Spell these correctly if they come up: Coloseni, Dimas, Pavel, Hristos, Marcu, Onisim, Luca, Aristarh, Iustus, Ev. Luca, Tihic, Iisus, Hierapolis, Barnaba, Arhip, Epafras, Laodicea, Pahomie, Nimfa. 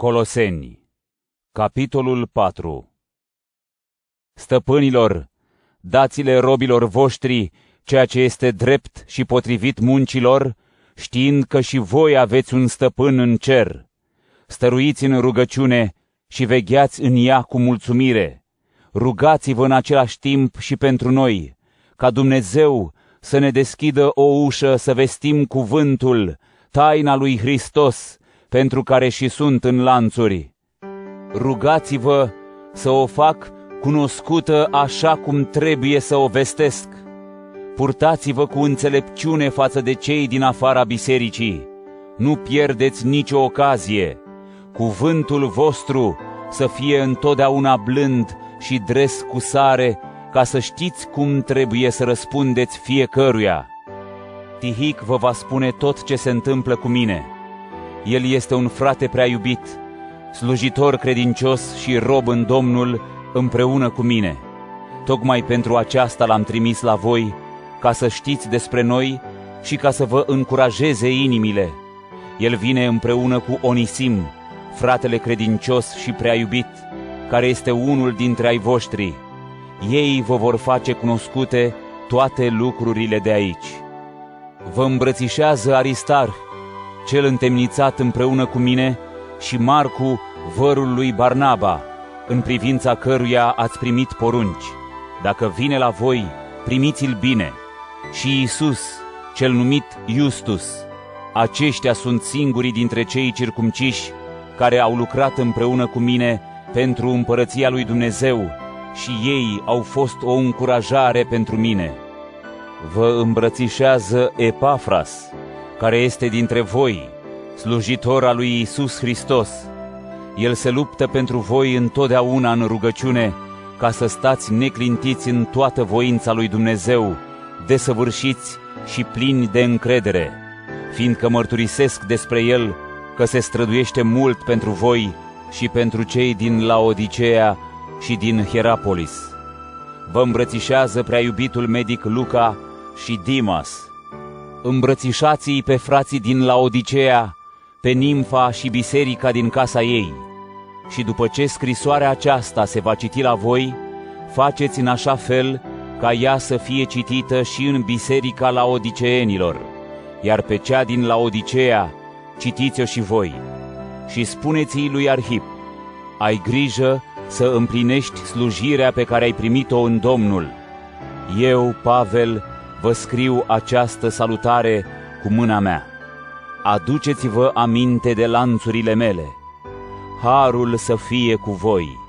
Coloseni, capitolul 4. Stăpânilor, dați-le robilor voștri ceea ce este drept și potrivit muncilor, știind că și voi aveți un stăpân în cer. Stăruiți în rugăciune și vegheați în ea cu mulțumire. Rugați-vă în același timp și pentru noi, ca Dumnezeu să ne deschidă o ușă să vestim cuvântul, taina lui Hristos, pentru care și sunt în lanțuri. Rugați-vă să o fac cunoscută așa cum trebuie să o vestesc. Purtați-vă cu înțelepciune față de cei din afara bisericii. Nu pierdeți nicio ocazie. Cuvântul vostru să fie întotdeauna blând și dres cu sare, ca să știți cum trebuie să răspundeți fiecăruia. Tihic vă va spune tot ce se întâmplă cu mine. El este un frate prea iubit, slujitor credincios și rob în Domnul împreună cu mine. Tocmai pentru aceasta l-am trimis la voi, ca să știți despre noi și ca să vă încurajeze inimile. El vine împreună cu Onisim, fratele credincios și prea iubit, care este unul dintre ai voștri. Ei vă vor face cunoscute toate lucrurile de aici. Vă îmbrățișează Aristarh, cel întemnițat împreună cu mine, și Marcu, vărul lui Barnaba, în privința căruia ați primit porunci. Dacă vine la voi, primiți-l bine. Și Iisus, cel numit Iustus. Aceștia sunt singurii dintre cei circumciși care au lucrat împreună cu mine pentru împărăția lui Dumnezeu, și ei au fost o încurajare pentru mine. Vă îmbrățișează Epafras, care este dintre voi, slujitor al lui Iisus Hristos. El se luptă pentru voi întotdeauna în rugăciune, ca să stați neclintiți în toată voința lui Dumnezeu, desăvârșiți și plini de încredere, fiindcă mărturisesc despre el că se străduiește mult pentru voi și pentru cei din Laodicea și din Hierapolis. Vă îmbrățișează prea iubitul medic Luca și Dimas. Îmbrățișați-i pe frații din Laodicea, pe Nimfa și biserica din casa ei. Și după ce scrisoarea aceasta se va citi la voi, faceți în așa fel ca ea să fie citită și în biserica laodiceenilor, iar pe cea din Laodicea citiți-o și voi. Și spuneți-i lui Arhip: ai grijă să împlinești slujirea pe care ai primit-o în Domnul. Eu, Pavel, vă scriu această salutare cu mâna mea. Aduceți-vă aminte de lanțurile mele. Harul să fie cu voi!